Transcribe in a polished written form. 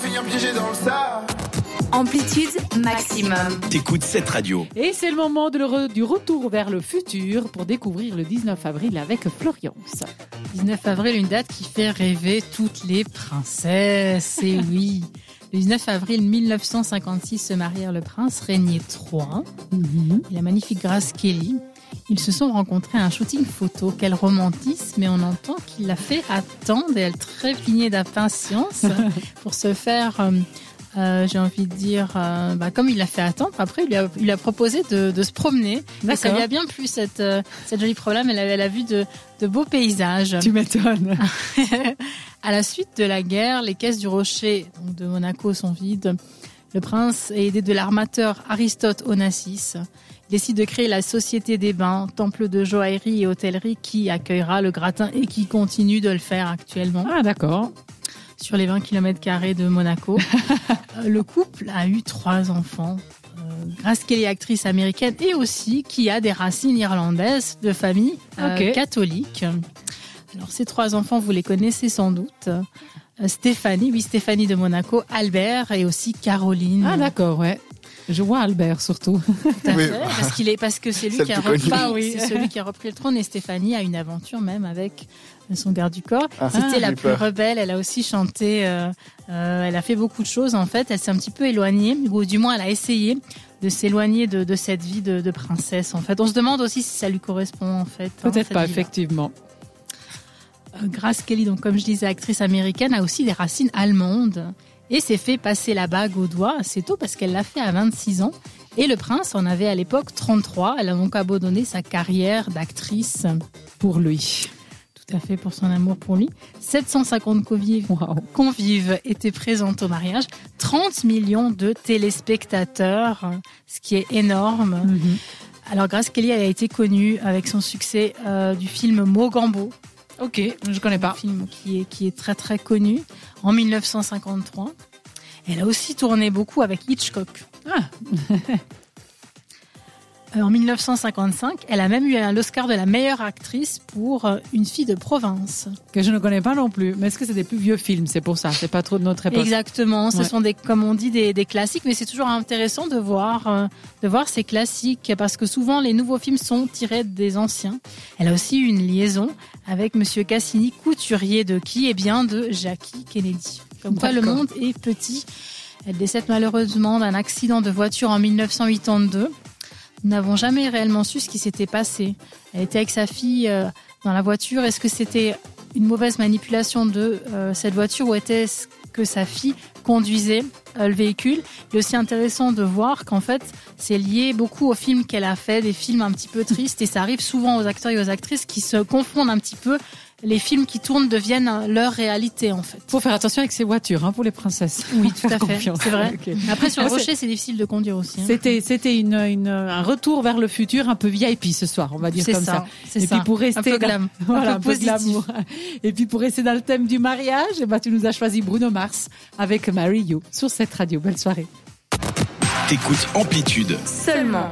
finir piégé dans le sable. Amplitude maximum. T'écoutes cette radio. Et c'est le moment du retour vers le futur pour découvrir le 19 avril avec Floriane. 19 avril, une date qui fait rêver toutes les princesses. Et oui, le 19 avril 1956 se marièrent le prince Régnier III et la magnifique Grace Kelly. Ils se sont rencontrés à un shooting photo. Quel romantisme, et on entend qu'il l'a fait attendre et elle trépignait d'impatience pour se faire... j'ai envie de dire, comme il l'a fait attendre, après il lui a proposé de se promener. D'accord. Et ça lui a bien plu cette jolie promenade. Elle a vu de beaux paysages. Tu m'étonnes. À la suite de la guerre, les caisses du rocher de Monaco sont vides. Le prince est aidé de l'armateur Aristote Onassis. Il décide de créer la Société des Bains, temple de joaillerie et hôtellerie qui accueillera le gratin et qui continue de le faire actuellement. Ah d'accord. Sur les 20 km² de Monaco. Le couple a eu 3 enfants. Grace Kelly, actrice américaine, et aussi qui a des racines irlandaises de famille catholique. Alors, ces 3 enfants, vous les connaissez sans doute. Stéphanie de Monaco, Albert et aussi Caroline. Ah d'accord, ouais. Je vois Albert surtout. Tout à fait, parce que c'est lui qui a repris. C'est celui qui a repris le trône, et Stéphanie a une aventure même avec son garde du corps. Ah, c'était la plus rebelle. Elle a aussi chanté. Elle a fait beaucoup de choses en fait. Elle s'est un petit peu éloignée, ou du moins elle a essayé de s'éloigner de cette vie de princesse en fait. On se demande aussi si ça lui correspond en fait. Peut-être pas, effectivement. Grace Kelly, donc comme je disais, actrice américaine, a aussi des racines allemandes. Et s'est fait passer la bague au doigt assez tôt parce qu'elle l'a fait à 26 ans. Et le prince en avait à l'époque 33. Elle a donc abandonné sa carrière d'actrice pour lui. Tout à fait, pour son amour pour lui. 750 convives étaient présents au mariage. 30 millions de téléspectateurs, ce qui est énorme. Alors Grace Kelly, elle a été connue avec son succès du film Mogambo. Ok, je connais pas. Un film qui est très très connu en 1953. Elle a aussi tourné beaucoup avec Hitchcock. Ah. En 1955, elle a même eu l'Oscar de la meilleure actrice pour Une fille de province. Que je ne connais pas non plus. Mais est-ce que c'est des plus vieux films? C'est pour ça, c'est pas trop de notre époque. Exactement, ce sont comme on dit, des classiques, mais c'est toujours intéressant de voir ces classiques parce que souvent les nouveaux films sont tirés des anciens. Elle a aussi eu une liaison avec monsieur Cassini, couturier de qui? Eh bien de Jackie Kennedy. Comme quoi le monde est petit. Elle décède malheureusement d'un accident de voiture en 1982. Nous n'avons jamais réellement su ce qui s'était passé. Elle était avec sa fille dans la voiture. Est-ce que c'était une mauvaise manipulation de cette voiture ou était-ce que sa fille conduisait le véhicule? Il est aussi intéressant de voir qu'en fait, c'est lié beaucoup aux films qu'elle a fait, des films un petit peu tristes. Et ça arrive souvent aux acteurs et aux actrices qui se confondent un petit peu. Les films qui tournent deviennent leur réalité, en fait. Faut faire attention avec ces voitures, pour les princesses. Oui, tout à fait. C'est vrai. Okay. Après, sur le rocher, c'est difficile de conduire aussi. C'était un retour vers le futur un peu VIP ce soir, on va dire comme ça. C'est ça. Puis pour rester un peu glam. Voilà, un peu glamour. Et puis pour rester dans le thème du mariage, tu nous as choisi Bruno Mars avec Mary You sur cette radio. Belle soirée. T'écoutes Amplitude. Seulement